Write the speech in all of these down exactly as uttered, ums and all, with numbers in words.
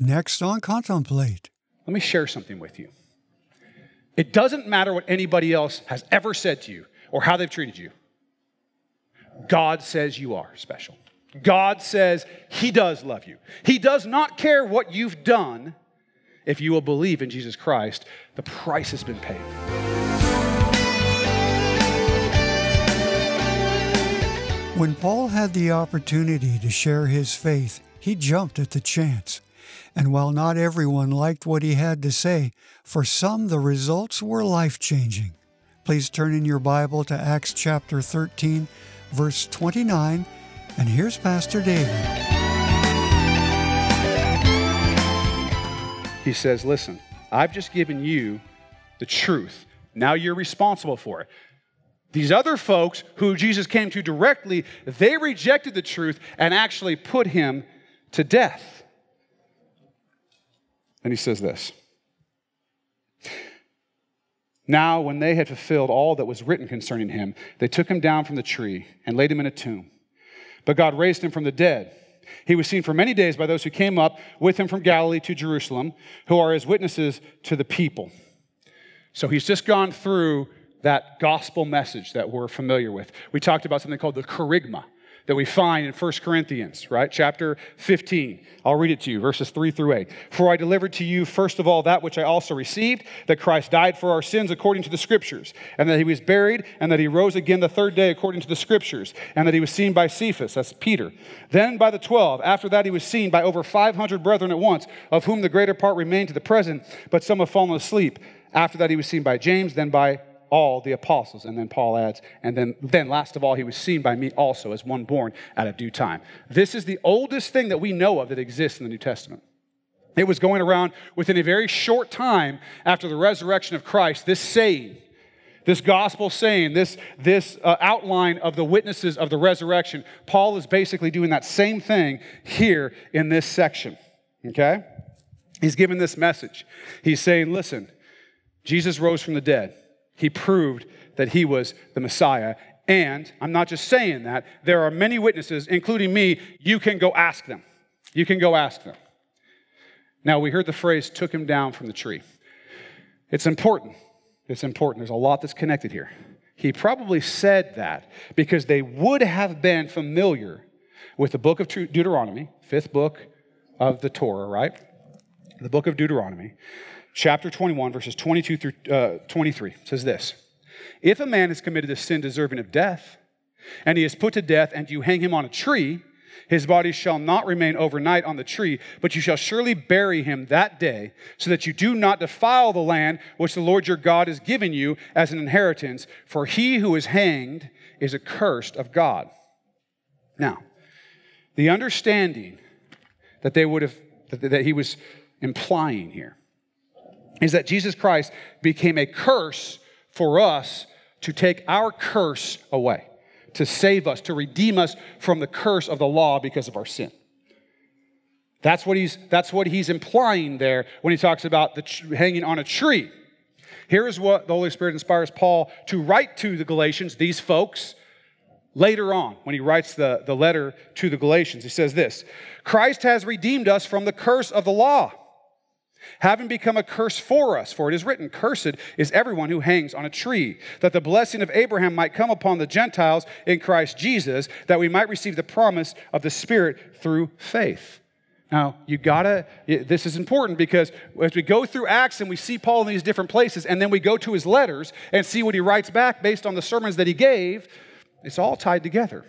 Next on Contemplate. Let me share something with you. It doesn't matter what anybody else has ever said to you or how they've treated you. God says you are special. God says he does love you. He does not care what you've done. If you will believe in Jesus Christ, the price has been paid. When Paul had the opportunity to share his faith, he jumped at the chance. And while not everyone liked what he had to say, for some the results were life-changing. Please turn in your Bible to Acts chapter thirteen, verse twenty-nine, and here's Pastor David. He says, listen, I've just given you the truth. Now you're responsible for it. These other folks who Jesus came to directly, they rejected the truth and actually put him to death. And he says this. Now, when they had fulfilled all that was written concerning him, they took him down from the tree and laid him in a tomb. But God raised him from the dead. He was seen for many days by those who came up with him from Galilee to Jerusalem, who are his witnesses to the people. So he's just gone through that gospel message that we're familiar with. We talked about something called the kerygma that we find in First Corinthians, right? Chapter fifteen. I'll read it to you, verses three through eight. For I delivered to you, first of all, that which I also received, that Christ died for our sins according to the Scriptures, and that he was buried, and that he rose again the third day according to the Scriptures, and that he was seen by Cephas, that's Peter. Then by the twelve, after that he was seen by over five hundred brethren at once, of whom the greater part remain to the present, but some have fallen asleep. After that he was seen by James, then by all the apostles. And then Paul adds, and then, then last of all, he was seen by me also as one born out of due time. This is the oldest thing that we know of that exists in the New Testament. It was going around within a very short time after the resurrection of Christ, this saying, this gospel saying, this, this uh, outline of the witnesses of the resurrection. Paul is basically doing that same thing here in this section, okay? He's giving this message. He's saying, listen, Jesus rose from the dead. He proved that he was the Messiah. And I'm not just saying that. There are many witnesses, including me. You can go ask them. You can go ask them. Now, we heard the phrase, took him down from the tree. It's important. It's important. There's a lot that's connected here. He probably said that because they would have been familiar with the book of Deuteronomy, fifth book of the Torah, right? The book of Deuteronomy. Chapter twenty-one, verses twenty-two through twenty-three says this. If a man has committed a sin deserving of death, and he is put to death, and you hang him on a tree, his body shall not remain overnight on the tree, but you shall surely bury him that day, so that you do not defile the land which the Lord your God has given you as an inheritance, for he who is hanged is accursed of God. Now, the understanding that they would have, that he was implying here, is that Jesus Christ became a curse for us to take our curse away, to save us, to redeem us from the curse of the law because of our sin. That's what he's, that's what he's implying there when he talks about the tr- hanging on a tree. Here's what the Holy Spirit inspires Paul to write to the Galatians, these folks, later on when he writes the, the letter to the Galatians. He says this, Christ has redeemed us from the curse of the law, having become a curse for us, for it is written, cursed is everyone who hangs on a tree, that the blessing of Abraham might come upon the Gentiles in Christ Jesus, that we might receive the promise of the Spirit through faith. Now, you gotta, this is important because as we go through Acts and we see Paul in these different places, and then we go to his letters and see what he writes back based on the sermons that he gave, it's all tied together.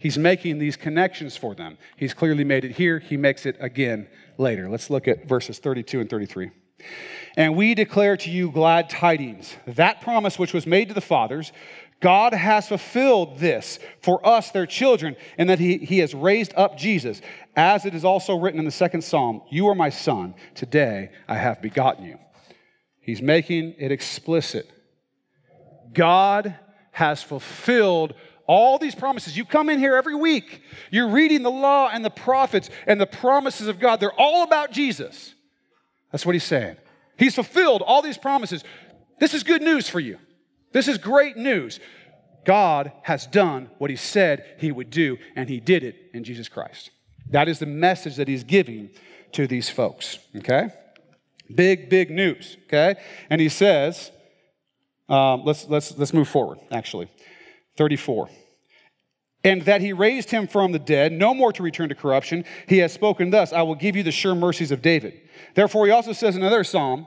He's making these connections for them. He's clearly made it here. He makes it again later. Let's look at verses thirty-two and thirty-three. And we declare to you glad tidings. That promise which was made to the fathers, God has fulfilled this for us, their children, and that he, he has raised up Jesus. As it is also written in the second Psalm, you are my son, today I have begotten you. He's making it explicit. God has fulfilled all these promises. You come in here every week. You're reading the law and the prophets and the promises of God. They're all about Jesus. That's what he's saying. He's fulfilled all these promises. This is good news for you. This is great news. God has done what he said he would do, and he did it in Jesus Christ. That is the message that he's giving to these folks, okay? Big, big news, okay? And he says, um, let's, let's, let's move forward, actually. thirty-four. And that he raised him from the dead, no more to return to corruption. He has spoken thus, I will give you the sure mercies of David. Therefore, he also says in another psalm,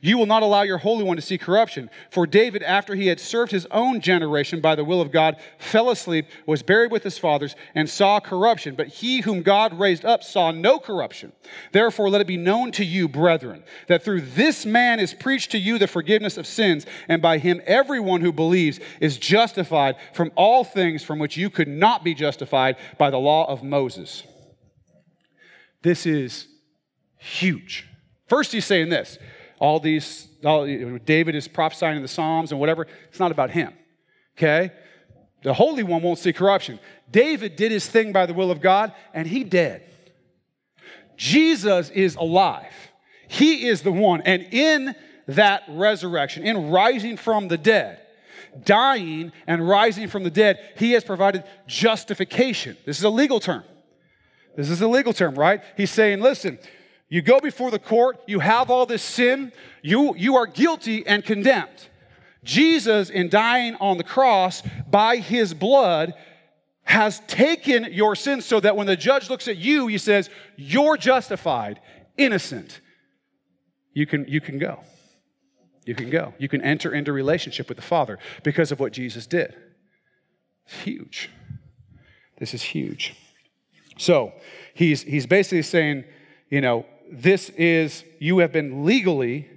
you will not allow your Holy One to see corruption. For David, after he had served his own generation by the will of God, fell asleep, was buried with his fathers, and saw corruption. But he whom God raised up saw no corruption. Therefore, let it be known to you, brethren, that through this man is preached to you the forgiveness of sins, and by him everyone who believes is justified from all things from which you could not be justified by the law of Moses. This is huge. First, he's saying this. All these, all, David is prophesying in the Psalms and whatever. It's not about him, okay? The Holy One won't see corruption. David did his thing by the will of God, and he dead. Jesus is alive. He is the one. And in that resurrection, in rising from the dead, dying and rising from the dead, he has provided justification. This is a legal term. This is a legal term, right? He's saying, listen, you go before the court, you have all this sin, you, you are guilty and condemned. Jesus, in dying on the cross, by his blood, has taken your sins so that when the judge looks at you, he says, you're justified, innocent. You can, you can go. You can go. You can enter into relationship with the Father because of what Jesus did. It's huge. This is huge. So, he's, he's basically saying, you know, this is, you have been legally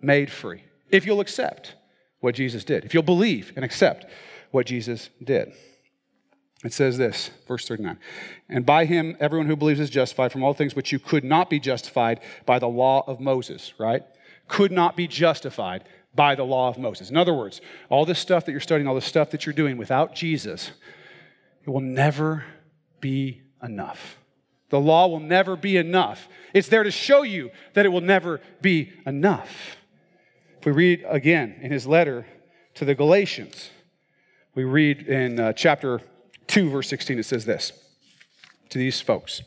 made free if you'll accept what Jesus did, if you'll believe and accept what Jesus did. It says this, verse thirty-nine, and by him, everyone who believes is justified from all things which you could not be justified by the law of Moses, right? Could not be justified by the law of Moses. In other words, all this stuff that you're studying, all this stuff that you're doing without Jesus, it will never be enough. The law will never be enough. It's there to show you that it will never be enough. If we read again in his letter to the Galatians, we read in uh, chapter two, verse sixteen, it says this to these folks.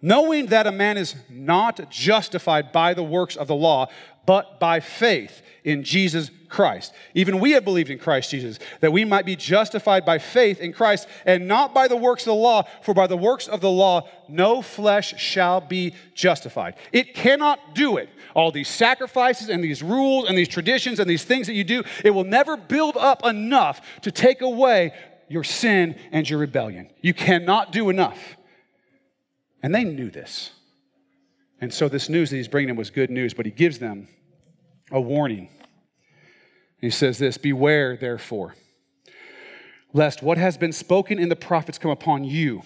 Knowing that a man is not justified by the works of the law, but by faith in Jesus Christ. Even we have believed in Christ Jesus, that we might be justified by faith in Christ, and not by the works of the law, for by the works of the law no flesh shall be justified. It cannot do it. All these sacrifices and these rules and these traditions and these things that you do, it will never build up enough to take away your sin and your rebellion. You cannot do enough. And they knew this. And so this news that he's bringing them was good news, but he gives them a warning. He says this, beware, therefore, lest what has been spoken in the prophets come upon you.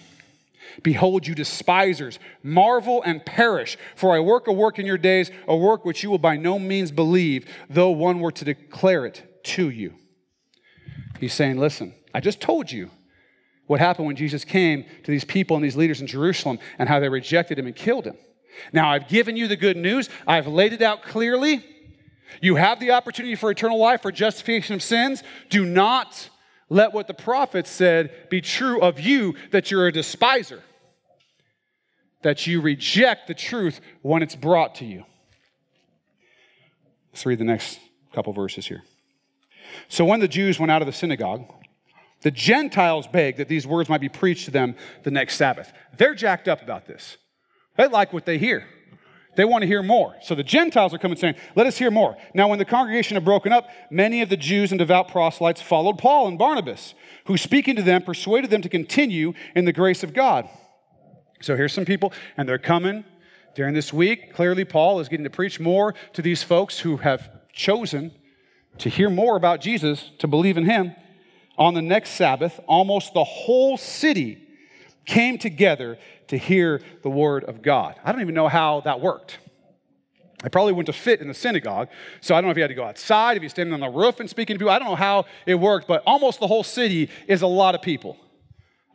Behold, you despisers, marvel and perish, for I work a work in your days, a work which you will by no means believe, though one were to declare it to you. He's saying, listen, I just told you what happened when Jesus came to these people and these leaders in Jerusalem and how they rejected him and killed him. Now, I've given you the good news. I've laid it out clearly. You have the opportunity for eternal life, for justification of sins. Do not let what the prophets said be true of you, that you're a despiser, that you reject the truth when it's brought to you. Let's read the next couple verses here. So when the Jews went out of the synagogue, the Gentiles begged that these words might be preached to them the next Sabbath. They're jacked up about this. They like what they hear. They want to hear more. So the Gentiles are coming saying, let us hear more. Now when the congregation had broken up, many of the Jews and devout proselytes followed Paul and Barnabas, who speaking to them persuaded them to continue in the grace of God. So here's some people, and they're coming during this week. Clearly Paul is getting to preach more to these folks who have chosen to hear more about Jesus, to believe in him. On the next Sabbath, almost the whole city came together to hear the word of God. I don't even know how that worked. I probably wouldn't have fit in the synagogue, so I don't know if you had to go outside, if you're standing on the roof and speaking to people. I don't know how it worked, but almost the whole city is a lot of people.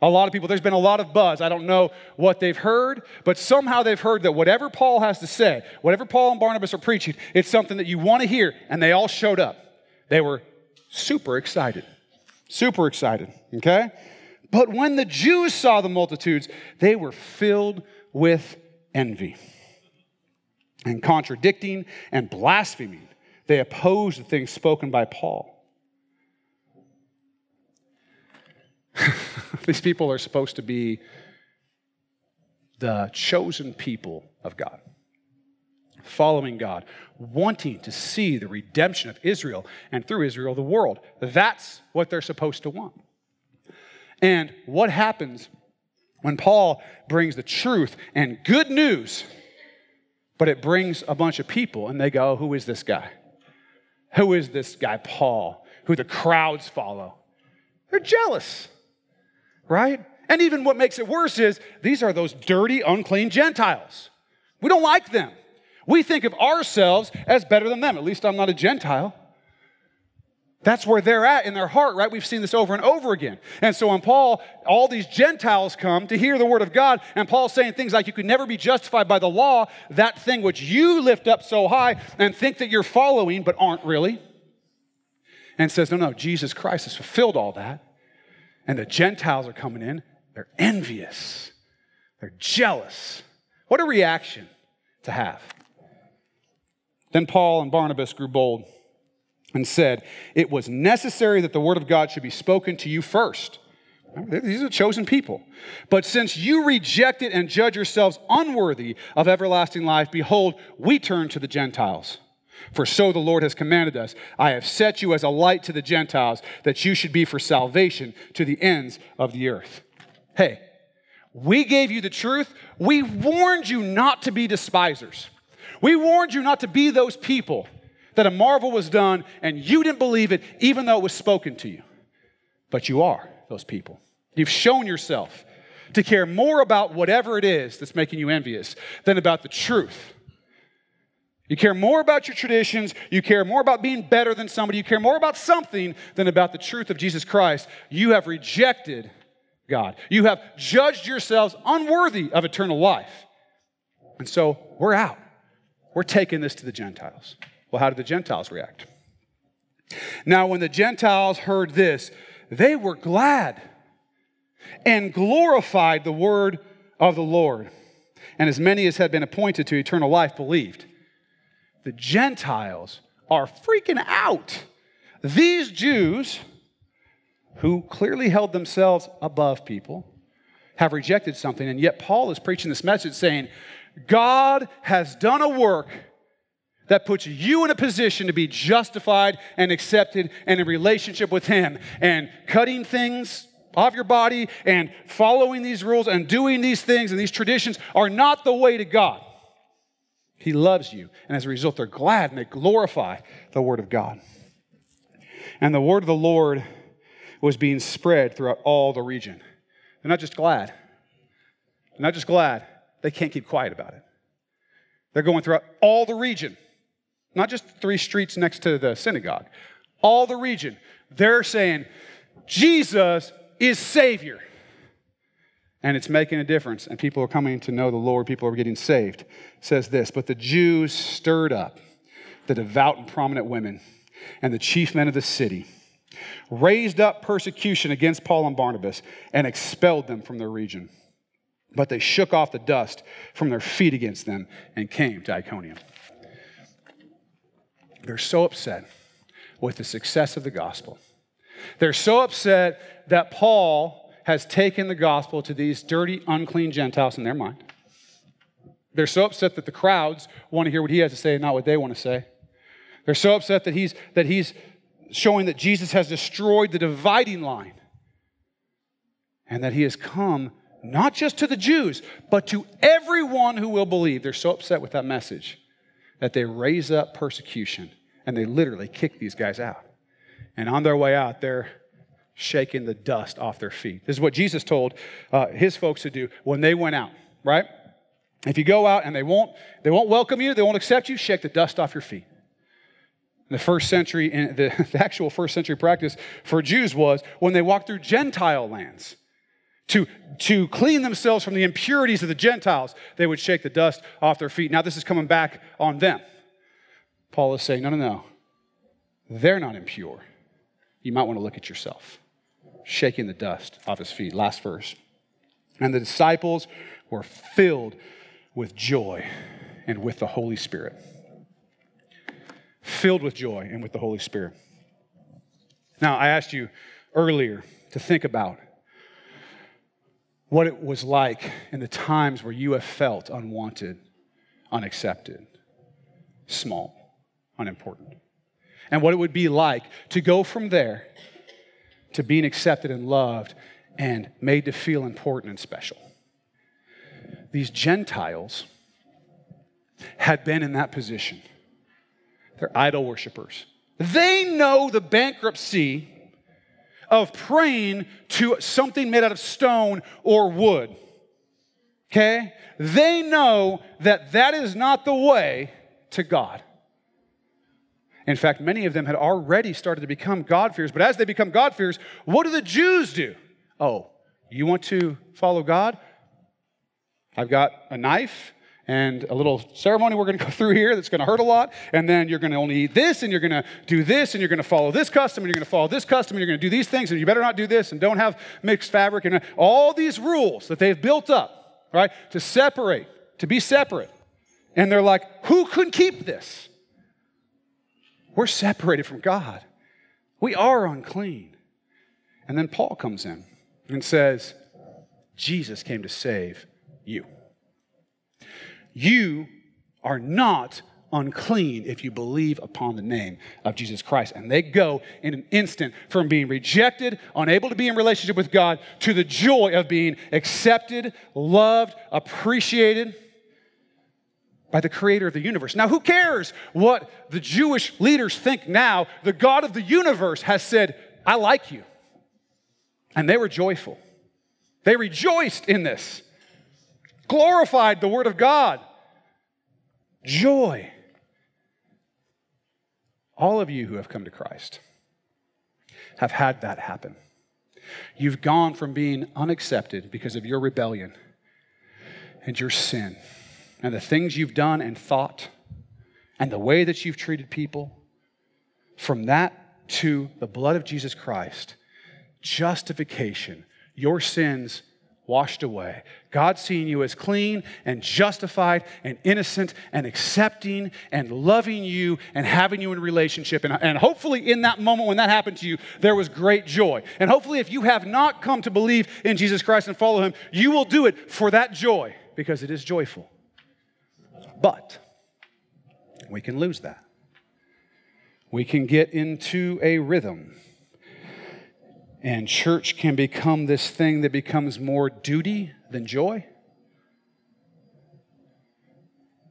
A lot of people. There's been a lot of buzz. I don't know what they've heard, but somehow they've heard that whatever Paul has to say, whatever Paul and Barnabas are preaching, it's something that you want to hear, and they all showed up. They were super excited. Super excited, okay? But when the Jews saw the multitudes, they were filled with envy. and contradicting and blaspheming. They opposed the things spoken by Paul. These people are supposed to be the chosen people of God, following God, wanting to see the redemption of Israel and through Israel, the world. That's what they're supposed to want. And what happens when Paul brings the truth and good news, but it brings a bunch of people and they go, who is this guy? Who is this guy, Paul, who the crowds follow? They're jealous, right? And even what makes it worse is these are those dirty, unclean Gentiles. We don't like them. We think of ourselves as better than them. At least I'm not a Gentile. That's where they're at in their heart, right? We've seen this over and over again. And so when Paul, all these Gentiles come to hear the word of God, and Paul's saying things like, you could never be justified by the law, that thing which you lift up so high and think that you're following but aren't really. And says, no, no, Jesus Christ has fulfilled all that. And the Gentiles are coming in. They're envious. They're jealous. What a reaction to have. Then Paul and Barnabas grew bold and said, it was necessary that the word of God should be spoken to you first. These are chosen people. But since you reject it and judge yourselves unworthy of everlasting life, behold, we turn to the Gentiles. For so the Lord has commanded us, I have set you as a light to the Gentiles, that you should be for salvation to the ends of the earth. Hey, we gave you the truth. We warned you not to be despisers. We warned you not to be those people that a marvel was done and you didn't believe it, even though it was spoken to you. But you are those people. You've shown yourself to care more about whatever it is that's making you envious than about the truth. You care more about your traditions. You care more about being better than somebody. You care more about something than about the truth of Jesus Christ. You have rejected God. You have judged yourselves unworthy of eternal life. And so we're out. We're taking this to the Gentiles. Well, how did the Gentiles react? Now, when the Gentiles heard this, they were glad and glorified the word of the Lord. And as many as had been appointed to eternal life believed. The Gentiles are freaking out. These Jews, who clearly held themselves above people, have rejected something. And yet Paul is preaching this message saying, God has done a work that puts you in a position to be justified and accepted and in relationship with Him. And cutting things off your body and following these rules and doing these things and these traditions are not the way to God. He loves you. And as a result, they're glad and they glorify the word of God. And the word of the Lord was being spread throughout all the region. They're not just glad. They're not just glad. They can't keep quiet about it. They're going throughout all the region. Not just three streets next to the synagogue. All the region. They're saying, Jesus is Savior. And it's making a difference. And people are coming to know the Lord. People are getting saved. It says this, but the Jews stirred up the devout and prominent women and the chief men of the city, raised up persecution against Paul and Barnabas, and expelled them from their region. But they shook off the dust from their feet against them and came to Iconium. They're so upset with the success of the gospel. They're so upset that Paul has taken the gospel to these dirty, unclean Gentiles in their mind. They're so upset that the crowds want to hear what he has to say and not what they want to say. They're so upset that he's, that he's showing that Jesus has destroyed the dividing line and that he has come not just to the Jews, but to everyone who will believe. They're so upset with that message that they raise up persecution and they literally kick these guys out. And on their way out, they're shaking the dust off their feet. This is what Jesus told uh, his folks to do when they went out, right? If you go out and they won't, they won't welcome you, they won't accept you, shake the dust off your feet. In the first century, in the, the actual first century practice for Jews was when they walked through Gentile lands to, to clean themselves from the impurities of the Gentiles, they would shake the dust off their feet. Now this is coming back on them. Paul is saying, no, no, no. They're not impure. You might want to look at yourself. Shaking the dust off his feet. Last verse. And the disciples were filled with joy and with the Holy Spirit. Filled with joy and with the Holy Spirit. Now, I asked you earlier to think about what it was like in the times where you have felt unwanted, unaccepted, small, unimportant. And what it would be like to go from there to being accepted and loved and made to feel important and special. These Gentiles had been in that position. They're idol worshipers. They know the bankruptcy of praying to something made out of stone or wood. Okay? They know that that is not the way to God. In fact, many of them had already started to become God-fearers. But as they become God-fearers, what do the Jews do? Oh, you want to follow God? I've got a knife and a little ceremony we're going to go through here that's going to hurt a lot, and then you're going to only eat this, and you're going to do this, and you're going to follow this custom, and you're going to follow this custom, and you're going to do these things, and you better not do this, and don't have mixed fabric, and all these rules that they've built up, right, to separate, to be separate. And they're like, who could keep this? We're separated from God. We are unclean. And then Paul comes in and says, Jesus came to save you. You are not unclean if you believe upon the name of Jesus Christ. And they go in an instant from being rejected, unable to be in relationship with God, to the joy of being accepted, loved, appreciated by the creator of the universe. Now, who cares what the Jewish leaders think now? The God of the universe has said, I like you. And they were joyful. They rejoiced in this. Glorified the word of God. Joy. All of you who have come to Christ have had that happen. You've gone from being unaccepted because of your rebellion and your sin and the things you've done and thought and the way that you've treated people, from that to the blood of Jesus Christ, justification, your sins washed away. God seeing you as clean and justified and innocent and accepting and loving you and having you in relationship. And, and hopefully in that moment when that happened to you, there was great joy. And hopefully if you have not come to believe in Jesus Christ and follow him, you will do it for that joy, because it is joyful. But we can lose that. We can get into a rhythm. And church can become this thing that becomes more duty than joy.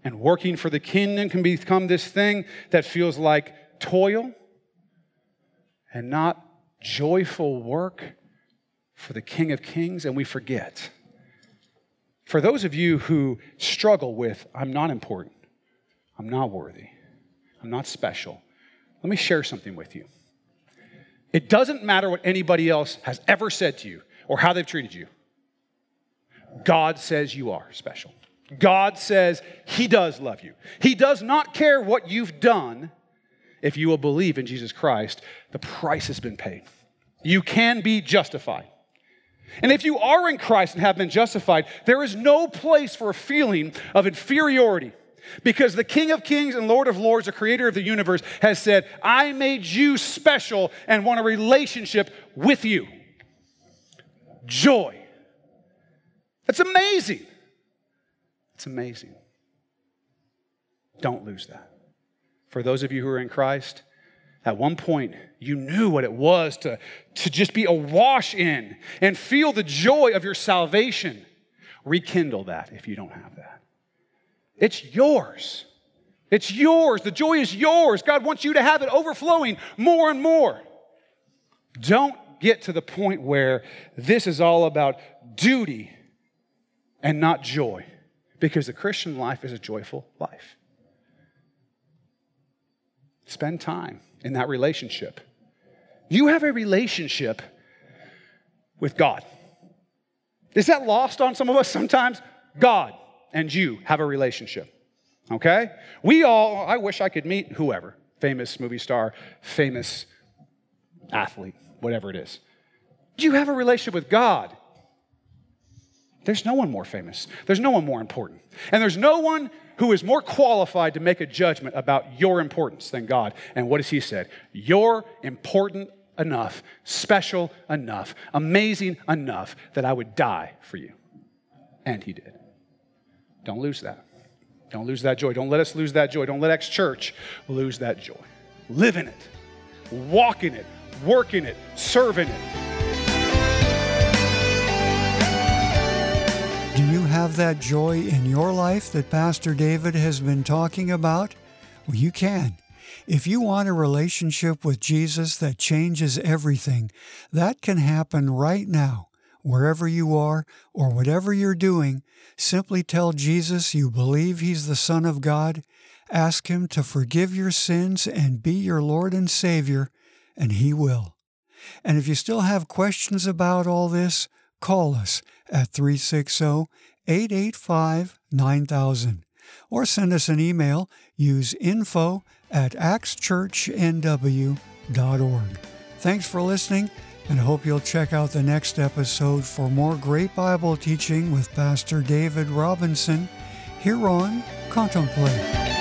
And working for the kingdom can become this thing that feels like toil and not joyful work for the King of Kings, and we forget. For those of you who struggle with, I'm not important, I'm not worthy, I'm not special, let me share something with you. It doesn't matter what anybody else has ever said to you or how they've treated you. God says you are special. God says he does love you. He does not care what you've done if you will believe in Jesus Christ. The price has been paid. You can be justified. And if you are in Christ and have been justified, there is no place for a feeling of inferiority, because the King of Kings and Lord of Lords, the creator of the universe, has said, I made you special and want a relationship with you. Joy. That's amazing. It's amazing. Don't lose that. For those of you who are in Christ, at one point, you knew what it was to, to just be awash in and feel the joy of your salvation. Rekindle that if you don't have that. It's yours. It's yours. The joy is yours. God wants you to have it overflowing more and more. Don't get to the point where this is all about duty and not joy, because the Christian life is a joyful life. Spend time in that relationship. You have a relationship with God. Is that lost on some of us sometimes? God and you have a relationship, okay? We all, I wish I could meet whoever, famous movie star, famous athlete, whatever it is. Do you have a relationship with God? There's no one more famous. There's no one more important. And there's no one who is more qualified to make a judgment about your importance than God. And what has he said? You're important enough, special enough, amazing enough that I would die for you. And he did. Don't lose that. Don't lose that joy. Don't let us lose that joy. Don't let X Church lose that joy. Live in it. Walk in it. Work in it. Serve in it. Do you have that joy in your life that Pastor David has been talking about? Well, you can. If you want a relationship with Jesus that changes everything, that can happen right now. Wherever you are or whatever you're doing, simply tell Jesus you believe He's the Son of God, ask Him to forgive your sins and be your Lord and Savior, and He will. And if you still have questions about all this, call us at three six zero, eight eight five, nine thousand or send us an email. Use info at ax church n w dot org. Thanks for listening, and hope you'll check out the next episode for more great Bible teaching with Pastor David Robinson here on Contemplate.